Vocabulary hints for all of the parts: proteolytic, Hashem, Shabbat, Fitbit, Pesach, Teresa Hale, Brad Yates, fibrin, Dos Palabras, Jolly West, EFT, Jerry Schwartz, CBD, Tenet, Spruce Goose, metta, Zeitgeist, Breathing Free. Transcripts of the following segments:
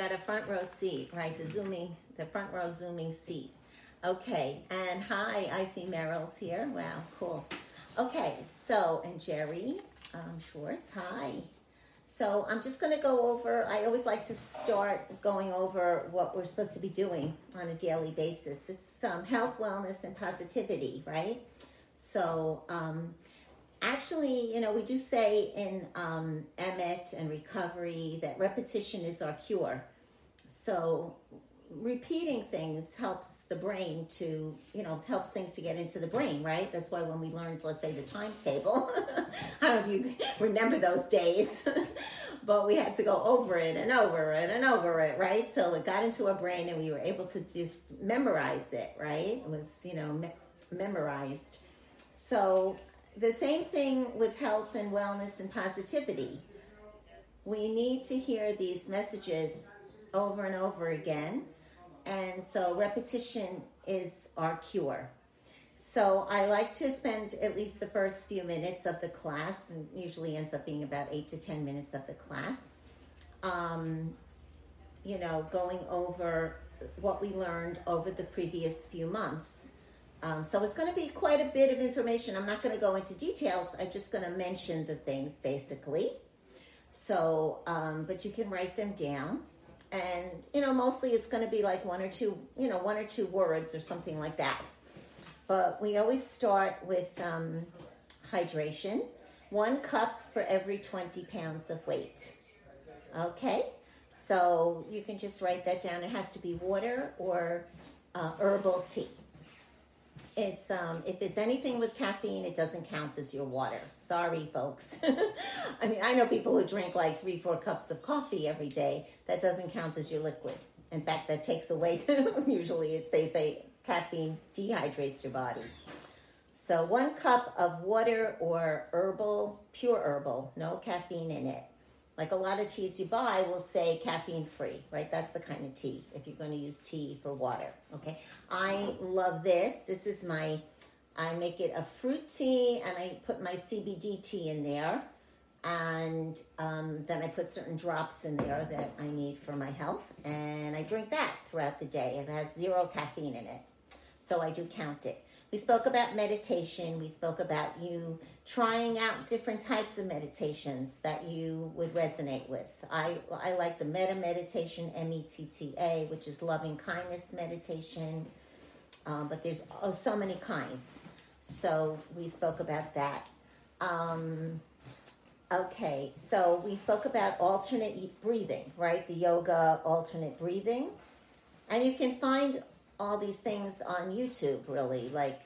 got a front row seat, right? The front row zooming seat. Okay, and hi, I see Meryl's here. Wow, cool. Okay, so, and Jerry Schwartz, hi. So I'm just going to go over, I always like to start going over what we're supposed to be doing on a daily basis. This is health, wellness, and positivity, right? So actually, you know, we do say in Emmett and recovery that repetition is our cure. So repeating things helps the brain to, you know, helps things to get into the brain, right? That's why when we learned, let's say, the times table, I don't know if you remember those days, but we had to go over it and over it and over it, right? So it got into our brain and we were able to just memorize it, right? It was, you know, memorized. So the same thing with health and wellness and positivity. We need to hear these messages over and over again. And so repetition is our cure. So I like to spend at least the first few minutes of the class, and usually ends up being about 8 to 10 minutes of the class, you know, going over what we learned over the previous few months. So it's going to be quite a bit of information. I'm not going to go into details. I'm just going to mention the things basically. So, but you can write them down. And, you know, mostly it's going to be like one or two, you know, one or two words or something like that. But we always start with hydration. 1 cup for every 20 pounds of weight. Okay? So you can just write that down. It has to be water or herbal tea. It's if it's anything with caffeine, it doesn't count as your water. Sorry, folks. I mean, I know people who drink like 3-4 cups of coffee every day. That doesn't count as your liquid. In fact, that takes away, usually they say caffeine dehydrates your body. So 1 cup of water or herbal, pure herbal, no caffeine in it. Like a lot of teas you buy will say caffeine free, right? That's the kind of tea, if you're going to use tea for water, okay? I love this. This is my, I make it a fruit tea, and I put my CBD tea in there. And then I put certain drops in there that I need for my health. And I drink that throughout the day. It has 0 caffeine in it. So I do count it. We spoke about meditation. We spoke about you trying out different types of meditations that you would resonate with. I like the metta meditation, METTA, which is loving kindness meditation. But there's so many kinds. So we spoke about that. Okay, so we spoke about alternate breathing, right? The yoga, alternate breathing. And you can find all these things on YouTube, really, like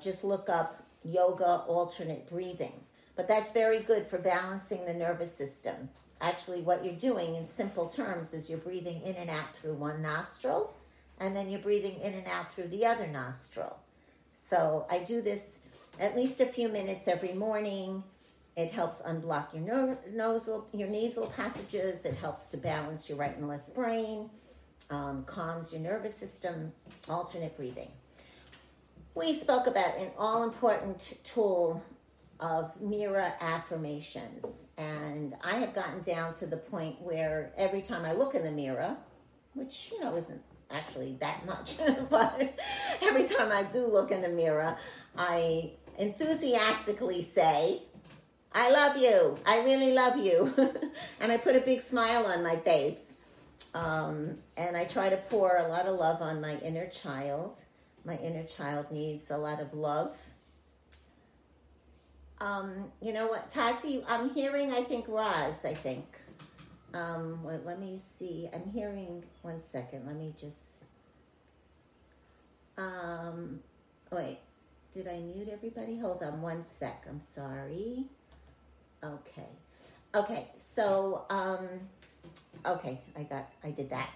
just look up yoga alternate breathing. But that's very good for balancing the nervous system. Actually, what you're doing in simple terms is you're breathing in and out through one nostril, and then you're breathing in and out through the other nostril. So I do this at least a few minutes every morning. It helps unblock your nasal passages. It helps to balance your right and left brain. Calms your nervous system, alternate breathing. We spoke about an all-important tool of mirror affirmations. And I have gotten down to the point where every time I look in the mirror, which, you know, isn't actually that much, but every time I do look in the mirror, I enthusiastically say, I love you. I really love you. And I put a big smile on my face. And I try to pour a lot of love on my inner child. My inner child needs a lot of love. You know what, Tati, I'm hearing, I think, Roz, I think. Well, let me see. I'm hearing, 1 second. Let me just, wait, did I mute everybody? Hold on 1 sec. I'm sorry. Okay. Okay. So, okay, I did that.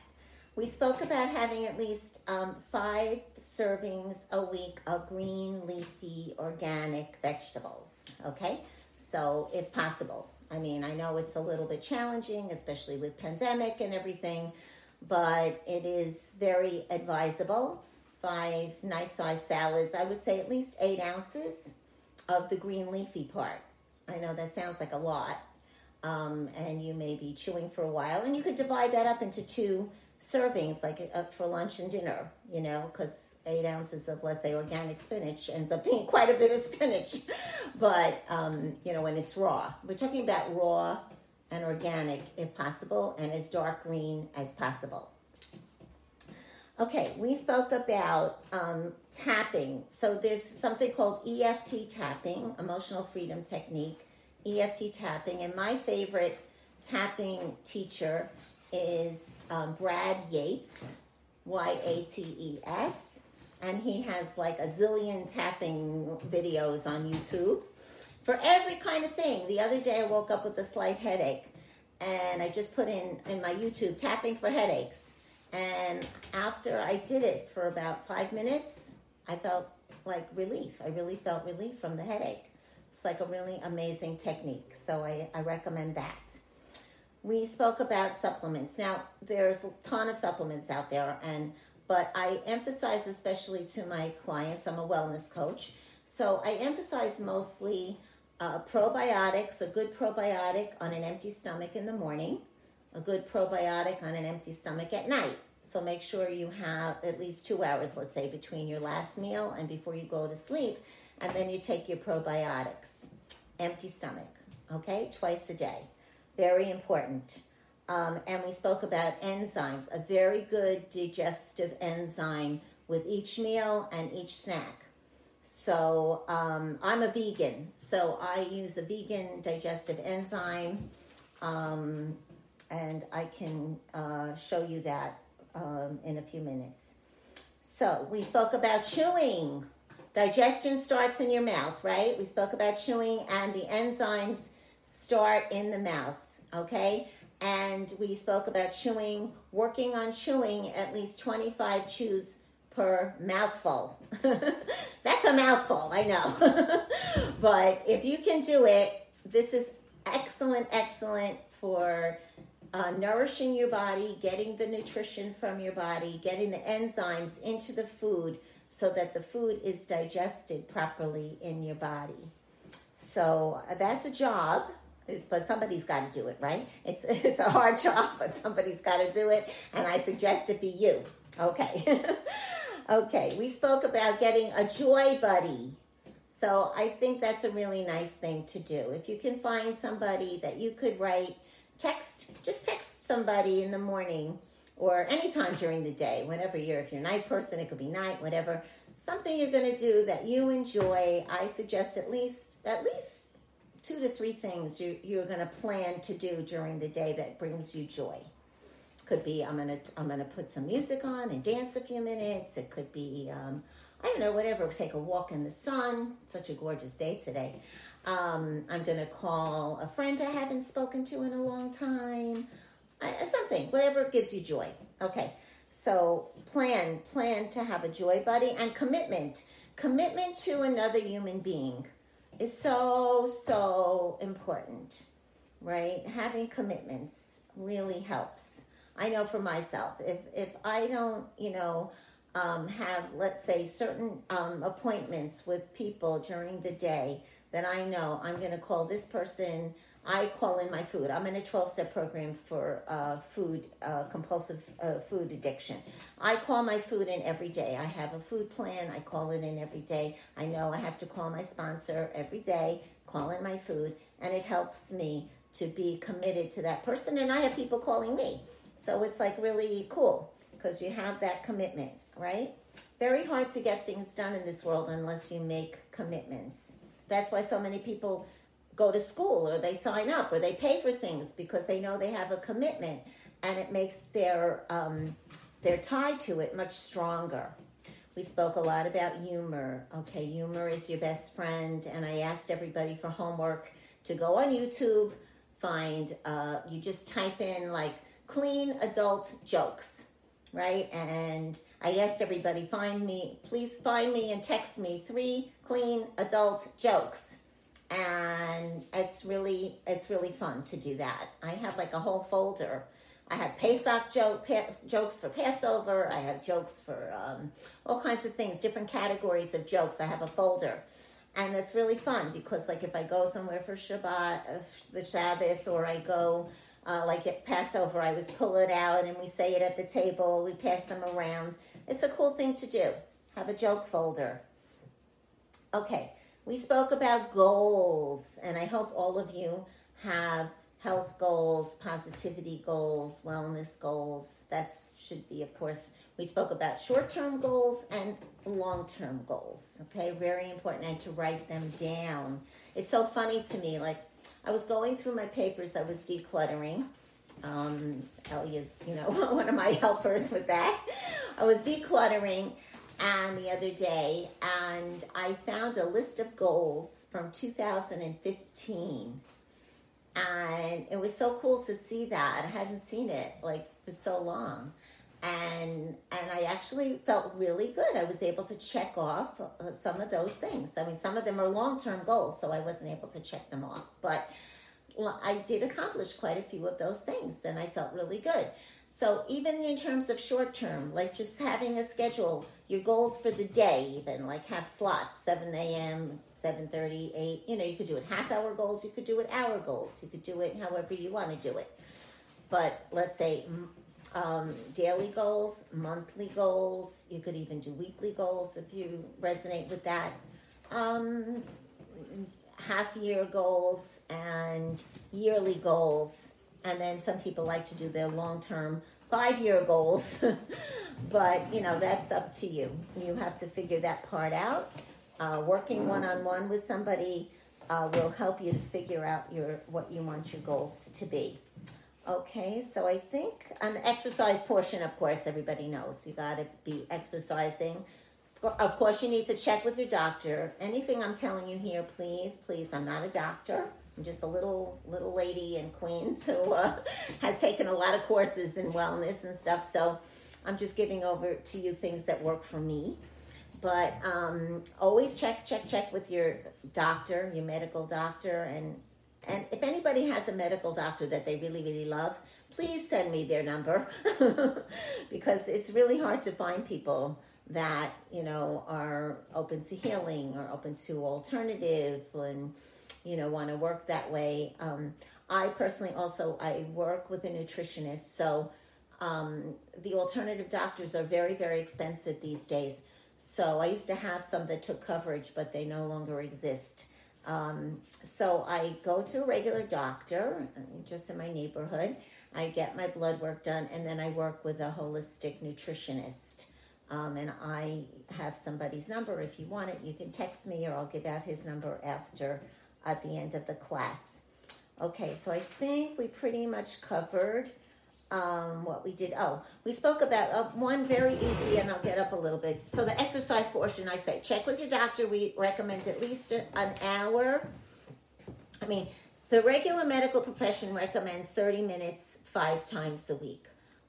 We spoke about having at least 5 servings a week of green, leafy, organic vegetables, okay? So if possible. I mean, I know it's a little bit challenging, especially with pandemic and everything, but it is very advisable. 5 nice-sized salads. I would say at least 8 ounces of the green leafy part. I know that sounds like a lot. and you may be chewing for a while, and you could divide that up into two servings, like for lunch and dinner, you know, because 8 ounces of, let's say, organic spinach ends up being quite a bit of spinach, but, you know, when it's raw. We're talking about raw and organic, if possible, and as dark green as possible. Okay, we spoke about tapping. So there's something called EFT tapping, emotional freedom technique, EFT tapping, and my favorite tapping teacher is Brad Yates, Y-A-T-E-S, and he has like a zillion tapping videos on YouTube for every kind of thing. The other day I woke up with a slight headache, and I just put in my YouTube, tapping for headaches. And after I did it for about 5 minutes, I felt like relief. I really felt relief from the headache. It's like a really amazing technique. So I recommend that. We spoke about supplements. Now, there's a ton of supplements out there, but I emphasize especially to my clients, I'm a wellness coach, so I emphasize mostly probiotics, a good probiotic on an empty stomach in the morning, a good probiotic on an empty stomach at night. So make sure you have at least 2 hours, let's say, between your last meal and before you go to sleep, and then you take your probiotics. Empty stomach, okay? Twice a day. Very important. And we spoke about enzymes, a very good digestive enzyme with each meal and each snack. So I'm a vegan, so I use a vegan digestive enzyme, and I can show you that in a few minutes. So we spoke about chewing. Digestion starts in your mouth, right? We spoke about chewing, and the enzymes start in the mouth, okay? And we spoke about chewing, working on chewing at least 25 chews per mouthful. That's a mouthful, I know. But if you can do it, this is excellent, excellent for nourishing your body, getting the nutrition from your body, getting the enzymes into the food so that the food is digested properly in your body. So that's a job, but somebody's got to do it, right? It's a hard job, but somebody's got to do it, and I suggest it be you. Okay. Okay, we spoke about getting a joy buddy. So I think that's a really nice thing to do. If you can find somebody that you could text somebody in the morning or anytime during the day, whenever if you're a night person, it could be night, whatever, something you're going to do that you enjoy. I suggest at least 2 to 3 things you're going to plan to do during the day that brings you joy. Could be, I'm going to put some music on and dance a few minutes. It could be, I don't know, whatever, take a walk in the sun. Such a gorgeous day today. I'm going to call a friend I haven't spoken to in a long time. Something, whatever gives you joy. Okay, so plan to have a joy buddy, and commitment. Commitment to another human being is so, so important, right? Having commitments really helps. I know for myself, if I don't, have, let's say, certain appointments with people during the day, then I know I'm going to call this person. I call in my food. I'm in a 12-step program for compulsive food addiction. I call my food in every day. I have a food plan. I call it in every day. I know I have to call my sponsor every day, call in my food, and it helps me to be committed to that person. And I have people calling me. So it's like really cool because you have that commitment, right? Very hard to get things done in this world unless you make commitments. That's why so many people go to school, or they sign up, or they pay for things, because they know they have a commitment, and it makes their tie to it much stronger. We spoke a lot about humor. Okay, humor is your best friend, and I asked everybody for homework to go on YouTube, find, you just type in like clean adult jokes, right? And I asked everybody, please find me and text me 3 clean adult jokes. And it's really fun to do that. I have like a whole folder. I have Pesach jokes for Passover. I have jokes for all kinds of things, different categories of jokes. I have a folder. And it's really fun because, like, if I go somewhere for Shabbat, the Shabbat, or I go, like at Passover, I was pull it out and we say it at the table, we pass them around. It's a cool thing to do. Have a joke folder. Okay, we spoke about goals, and I hope all of you have health goals, positivity goals, wellness goals. That should be, of course, we spoke about short-term goals and long-term goals, okay? Very important, and to write them down. It's so funny to me, like, I was going through my papers, I was decluttering. Elia's, one of my helpers with that. I was decluttering the other day, and I found a list of goals from 2015. And it was so cool to see that. I hadn't seen it, for so long. And I actually felt really good. I was able to check off some of those things. I mean, some of them are long-term goals, so I wasn't able to check them off. But I did accomplish quite a few of those things, and I felt really good. So even in terms of short-term, just having a schedule, your goals for the day even, have slots, 7 a.m., 7:30, 8. You could do it half-hour goals. You could do it hour goals. You could do it however you want to do it. But let's say... daily goals, monthly goals, you could even do weekly goals if you resonate with that, half-year goals and yearly goals, and then some people like to do their long-term 5-year goals, but, that's up to you. You have to figure that part out. Working one-on-one with somebody will help you to figure out what you want your goals to be. Okay, so I think on the exercise portion, of course, everybody knows you got to be exercising. Of course, you need to check with your doctor. Anything I'm telling you here, please, I'm not a doctor. I'm just a little lady in Queens who has taken a lot of courses in wellness and stuff. So I'm just giving over to you things that work for me. But always check with your doctor, your medical doctor, and if anybody has a medical doctor that they really, really love, please send me their number because it's really hard to find people that, are open to healing or open to alternative and, want to work that way. I personally also, I work with a nutritionist. So the alternative doctors are very, very expensive these days. So I used to have some that took coverage, but they no longer exist. So I go to a regular doctor just in my neighborhood. I get my blood work done, and then I work with a holistic nutritionist. And I have somebody's number. If you want it, you can text me, or I'll give out his number at the end of the class. Okay, so I think we pretty much covered what we did. Oh, we spoke about one very easy, and I'll get up a little bit. So the exercise portion, I say, check with your doctor. We recommend at least an hour. I mean, the regular medical profession recommends 30 minutes 5 times a week.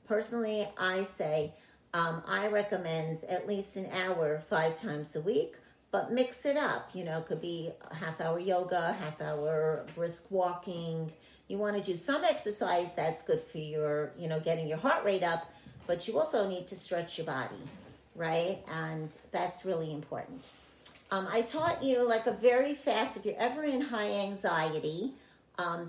Personally, I say I recommend at least an hour 5 times a week, but mix it up. It could be half-hour yoga, half-hour brisk walking. You want to do some exercise that's good for your, getting your heart rate up, but you also need to stretch your body, right? And that's really important. I taught you a very fast, if you're ever in high anxiety,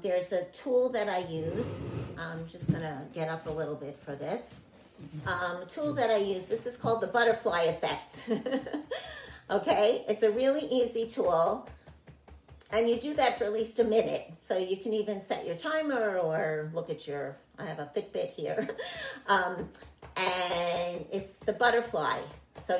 there's a tool that I use. I'm just going to get up a little bit for this. A tool that I use, this is called the butterfly effect. Okay, it's a really easy tool. And you do that for at least a minute. So you can even set your timer or look at I have a Fitbit here. And it's the butterfly. So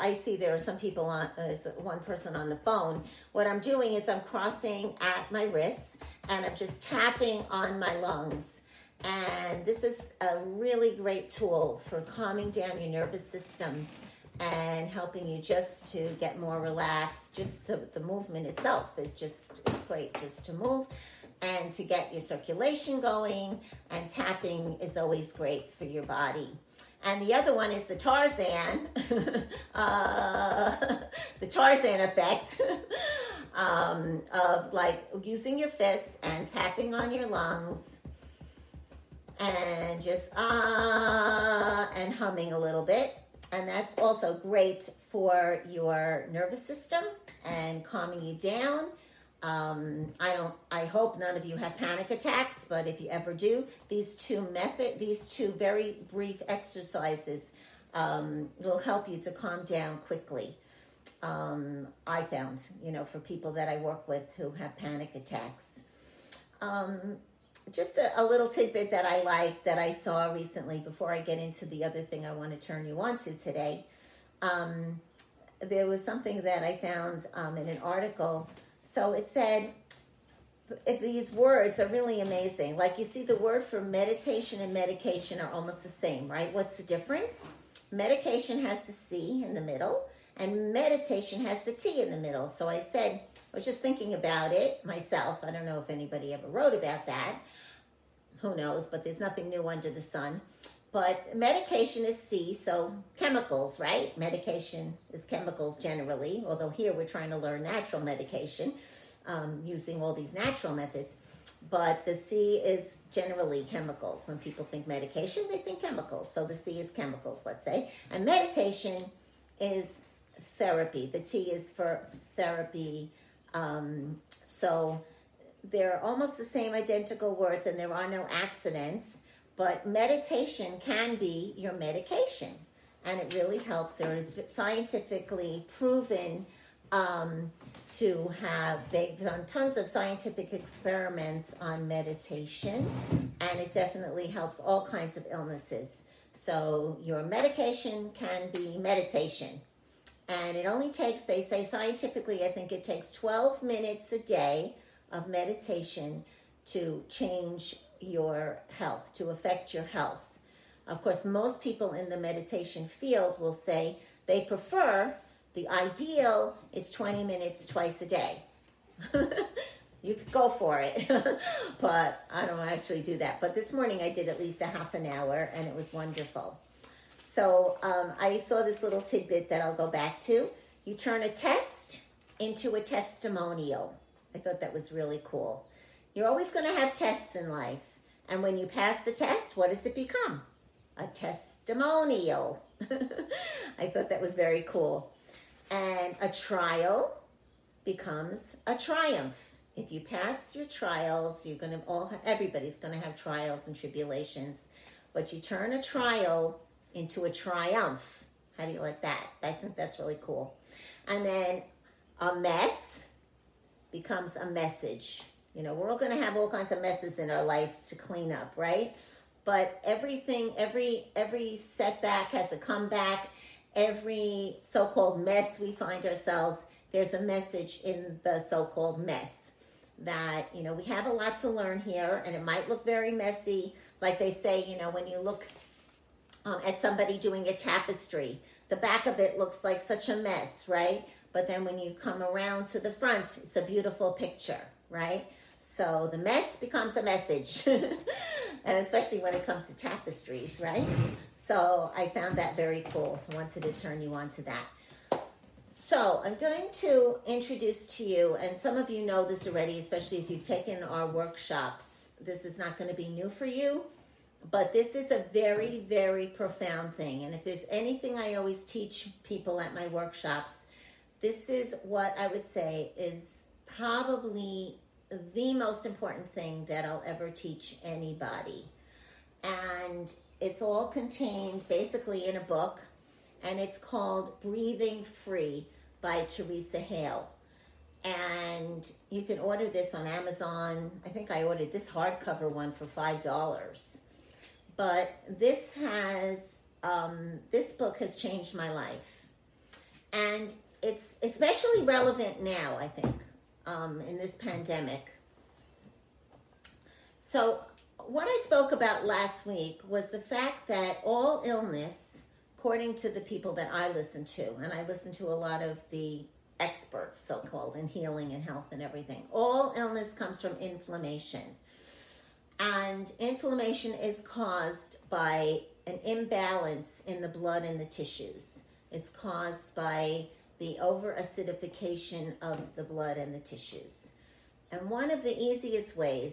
I see there are some people there's one person on the phone. What I'm doing is I'm crossing at my wrists and I'm just tapping on my lungs. And this is a really great tool for calming down your nervous system and helping you just to get more relaxed. Just the movement itself is it's great just to move and to get your circulation going, and tapping is always great for your body. And the other one is the Tarzan, the Tarzan effect of using your fists and tapping on your lungs and just and humming a little bit. And that's also great for your nervous system and calming you down. I hope none of you have panic attacks, but if you ever do, these two very brief exercises will help you to calm down quickly. I found, for people that I work with who have panic attacks. Just a little tidbit that I like that I saw recently before I get into the other thing I want to turn you on to today. There was something that I found in an article. So it said, these words are really amazing. Like, you see, the word for meditation and medication are almost the same, right? What's the difference? Medication has the C in the middle, and meditation has the T in the middle. So I said, I was just thinking about it myself. I don't know if anybody ever wrote about that. Who knows? But there's nothing new under the sun. But medication is C, so chemicals, right? Medication is chemicals generally, although here we're trying to learn natural medication using all these natural methods. But the C is generally chemicals. When people think medication, they think chemicals. So the C is chemicals, let's say. And meditation is therapy. The T is for therapy. So they're almost the same identical words, and there are no accidents, but meditation can be your medication, and it really helps. They're scientifically proven they've done tons of scientific experiments on meditation, and it definitely helps all kinds of illnesses. So your medication can be meditation. And it only takes, they say scientifically, I think it takes 12 minutes a day of meditation to change your health, to affect your health. Of course, most people in the meditation field will say they prefer, the ideal is 20 minutes twice a day. You could go for it, but I don't actually do that. But this morning I did at least a half an hour, and it was wonderful. So I saw this little tidbit that I'll go back to. You turn a test into a testimonial. I thought that was really cool. You're always going to have tests in life. And when you pass the test, what does it become? A testimonial. I thought that was very cool. And a trial becomes a triumph. If you pass your trials, everybody's going to have trials and tribulations. But you turn a trial into a triumph. How do you like that? I think that's really cool. And then a mess becomes a message. We're all going to have all kinds of messes in our lives to clean up, right? But everything, every setback has a comeback. Every so-called mess we find ourselves, there's a message in the so-called mess. That, we have a lot to learn here, and it might look very messy. Like they say, when you look at somebody doing a tapestry, the back of it looks like such a mess, right? But then when you come around to the front, it's a beautiful picture, right? So the mess becomes a message, and especially when it comes to tapestries, right? So I found that very cool. I wanted to turn you on to that. So I'm going to introduce to you, and some of you know this already, especially if you've taken our workshops. This is not going to be new for you. But this is a very, very profound thing. And if there's anything I always teach people at my workshops, this is what I would say is probably the most important thing that I'll ever teach anybody. And it's all contained basically in a book, and it's called Breathing Free by Teresa Hale. And you can order this on Amazon. I think I ordered this hardcover one for $5. But this this book has changed my life. And it's especially relevant now, I think, in this pandemic. So what I spoke about last week was the fact that all illness, according to the people that I listen to, and I listen to a lot of the experts, so-called, in healing and health and everything, all illness comes from inflammation. And inflammation is caused by an imbalance in the blood and the tissues. It's caused by the over-acidification of the blood and the tissues. And one of the easiest ways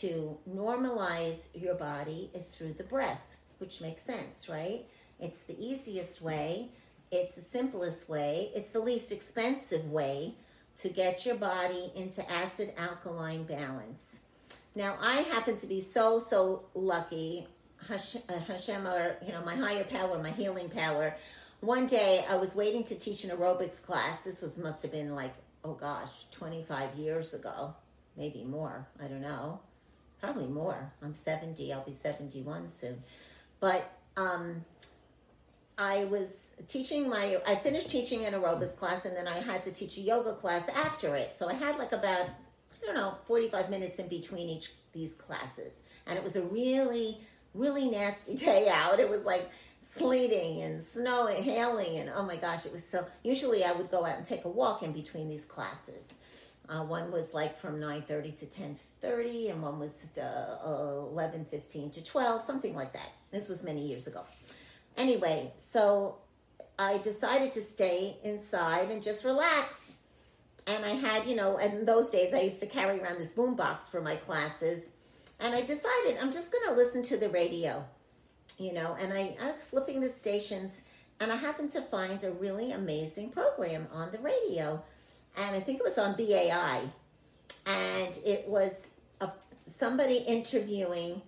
to normalize your body is through the breath, which makes sense, right? It's the easiest way. It's the simplest way. It's the least expensive way to get your body into acid-alkaline balance. Now, I happen to be so lucky. Hashem, or my higher power, my healing power. One day, I was waiting to teach an aerobics class. This must have been like, 25 years ago, maybe more. I don't know. Probably more. I'm 70. I'll be 71 soon. But I was teaching I finished teaching an aerobics class, and then I had to teach a yoga class after it. So I had like about, 45 minutes in between each these classes. And it was a really, really nasty day out. It was like sleeting and snow and hailing, and oh my gosh, it was so. Usually I would go out and take a walk in between these classes. One was like from 9:30 to 10:30, and one was 11:15 to 12, something like that. This was many years ago. Anyway, so I decided to stay inside and just relax. And I had, in those days I used to carry around this boombox for my classes, and I decided I'm just going to listen to the radio. And I was flipping the stations, and I happened to find a really amazing program on the radio, and I think it was on BAI, and it was somebody interviewing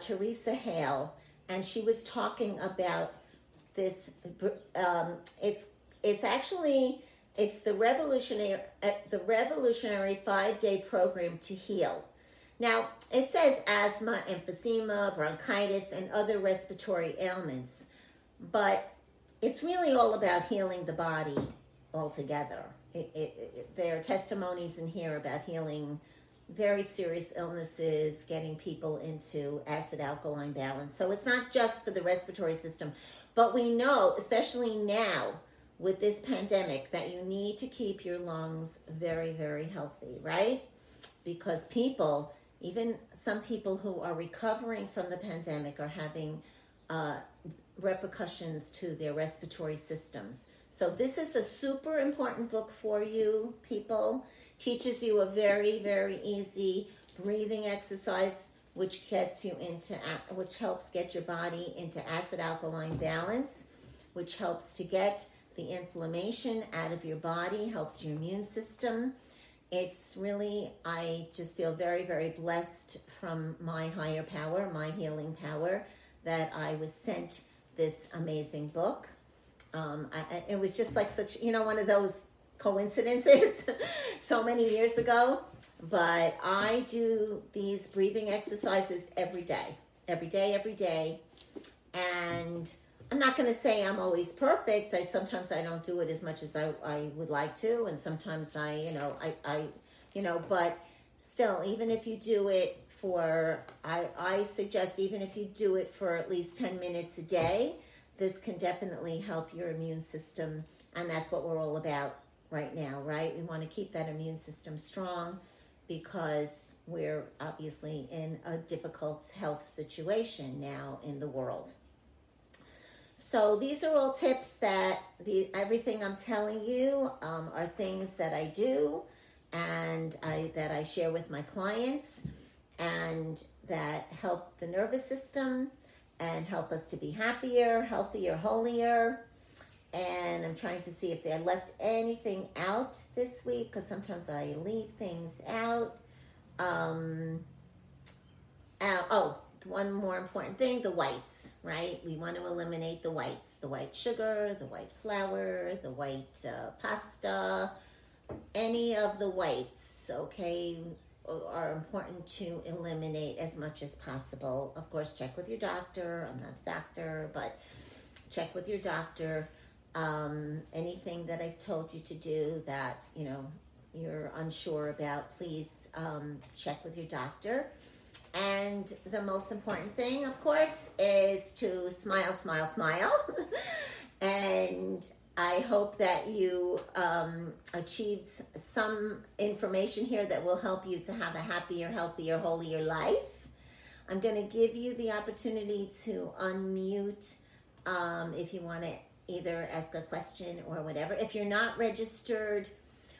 Teresa Hale, and she was talking about this. It's the revolutionary 5-day program to heal. Now, it says asthma, emphysema, bronchitis, and other respiratory ailments, but it's really all about healing the body altogether. There are testimonies in here about healing very serious illnesses, getting people into acid-alkaline balance. So it's not just for the respiratory system, but we know, especially now with this pandemic, that you need to keep your lungs very, very healthy, right? Because people... even some people who are recovering from the pandemic are having repercussions to their respiratory systems. So this is a super important book for you, people. Teaches you a very, very easy breathing exercise, which gets you which helps get your body into acid-alkaline balance, which helps to get the inflammation out of your body, helps your immune system. It's really, I just feel very, very blessed from my higher power, my healing power, that I was sent this amazing book. It was just like such, one of those coincidences so many years ago. But I do these breathing exercises every day. And I'm not going to say I'm always perfect. Sometimes I don't do it as much as I would like to, and sometimes but still, even if you do it I suggest even if you do it for at least 10 minutes a day, this can definitely help your immune system, and that's what we're all about right now, right? We want to keep that immune system strong because we're obviously in a difficult health situation now in the world. So these are all tips that everything I'm telling you are things that I do and that I share with my clients, and that help the nervous system and help us to be happier, healthier, holier. And I'm trying to see if I left anything out this week, because sometimes I leave things out. One more important thing, the whites, right? We want to eliminate the whites, the white sugar, the white flour, the white pasta, any of the whites, okay, are important to eliminate as much as possible. Of course, check with your doctor. I'm not a doctor, but check with your doctor. Anything that I've told you to do that, you're unsure about, please check with your doctor. And the most important thing, of course, is to smile, smile, smile. And I hope that you achieved some information here that will help you to have a happier, healthier, holier life. I'm going to give you the opportunity to unmute if you want to either ask a question or whatever. If you're not registered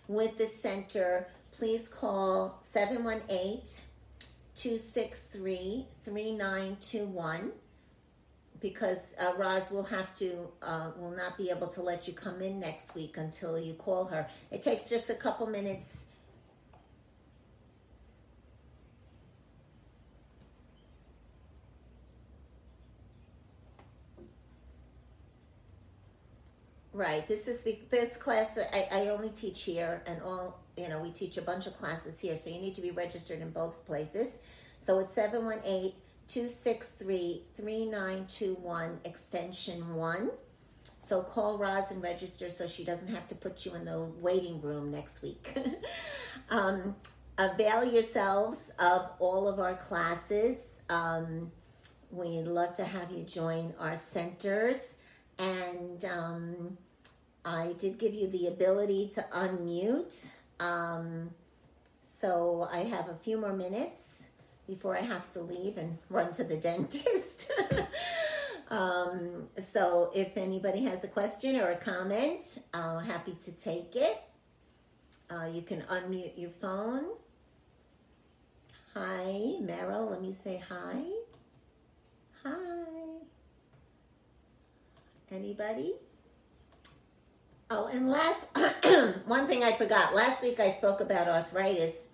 with the center, please call 718-263-3921. because Roz will have to, will not be able to let you come in next week until you call her. It takes just a couple minutes. Right, this is this class that I only teach here, and all, you know, we teach a bunch of classes here, so you need to be registered in both places. So it's 718-263-3921, extension 1. So call Roz and register so she doesn't have to put you in the waiting room next week. Avail yourselves of all of our classes. We'd love to have you join our centers. And I did give you the ability to unmute. So I have a few more minutes before I have to leave and run to the dentist. So if anybody has a question or a comment, I'm happy to take it. You can unmute your phone. Hi, Meryl, let me say hi. Hi. Anybody? Oh, and last, one thing I forgot. Last week I spoke about arthritis,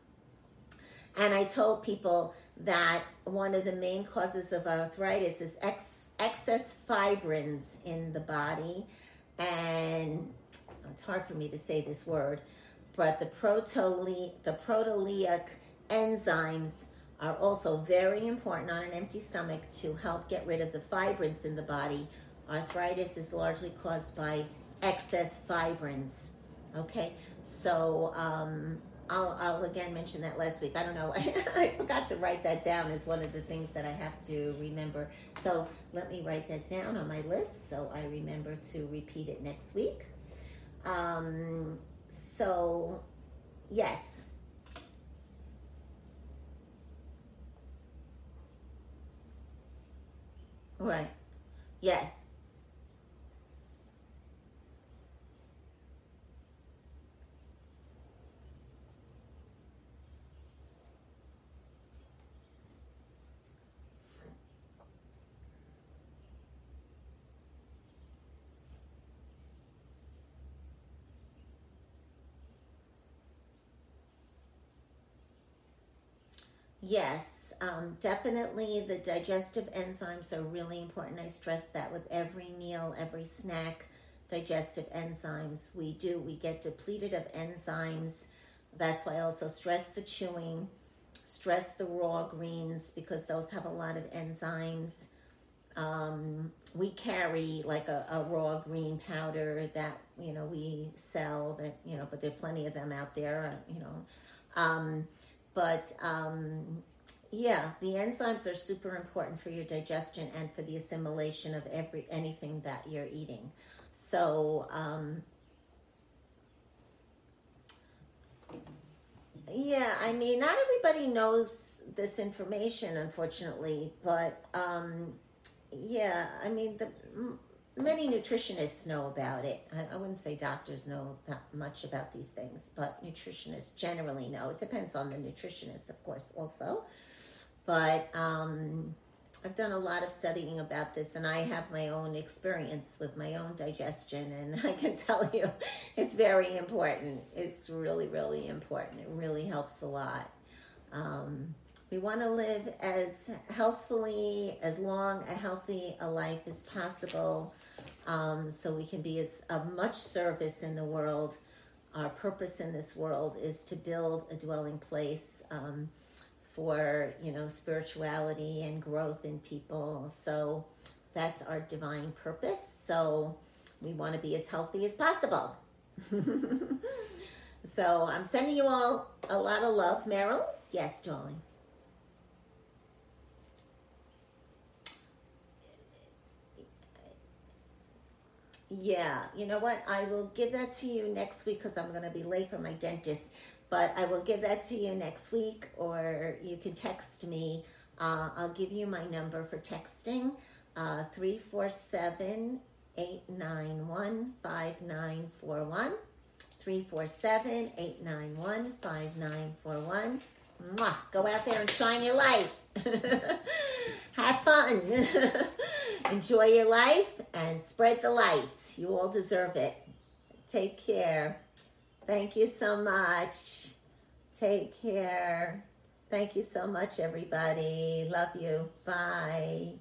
and I told people that one of the main causes of arthritis is excess fibrins in the body, and it's hard for me to say this word, but the proteolytic enzymes are also very important on an empty stomach to help get rid of the fibrins in the body. Arthritis is largely caused by excess fibrins. Okay, so I'll again mention that last week. I don't know, I forgot to write that down as one of the things that I have to remember. So let me write that down on my list so I remember to repeat it next week. So, yes. All right, yes. Yes, definitely the digestive enzymes are really important. I stress that with every meal, every snack, digestive enzymes. We get depleted of enzymes. That's why I also stress the chewing, stress the raw greens, because those have a lot of enzymes. We carry like a raw green powder that, you know, we sell that, you know, but there are plenty of them out there, you know. But yeah, the enzymes are super important for your digestion and for the assimilation of anything that you're eating. So yeah, I mean, not everybody knows this information, unfortunately, but yeah, I mean, many nutritionists know about it. I wouldn't say doctors know that much about these things, but nutritionists generally know. It depends on the nutritionist, of course, also. But I've done a lot of studying about this, and I have my own experience with my own digestion, and I can tell you it's very important. It's really, really important. It really helps a lot. We want to live as healthfully, as long a healthy a life as possible, so we can be of much service in the world. Our purpose in this world is to build a dwelling place for, you know, spirituality and growth in people. So that's our divine purpose. So we want to be as healthy as possible. So I'm sending you all a lot of love, Meryl. Yes, darling. Yeah, you know what? I will give that to you next week because I'm going to be late for my dentist. But I will give that to you next week, or you can text me. I'll give you my number for texting, 347-891-5941. 347-891-5941. Mwah. Go out there and shine your light. Have fun. enjoy your life and spread the light. You all deserve it. Take care. Thank you so much. Take care. Thank you so much, everybody. Love you. Bye.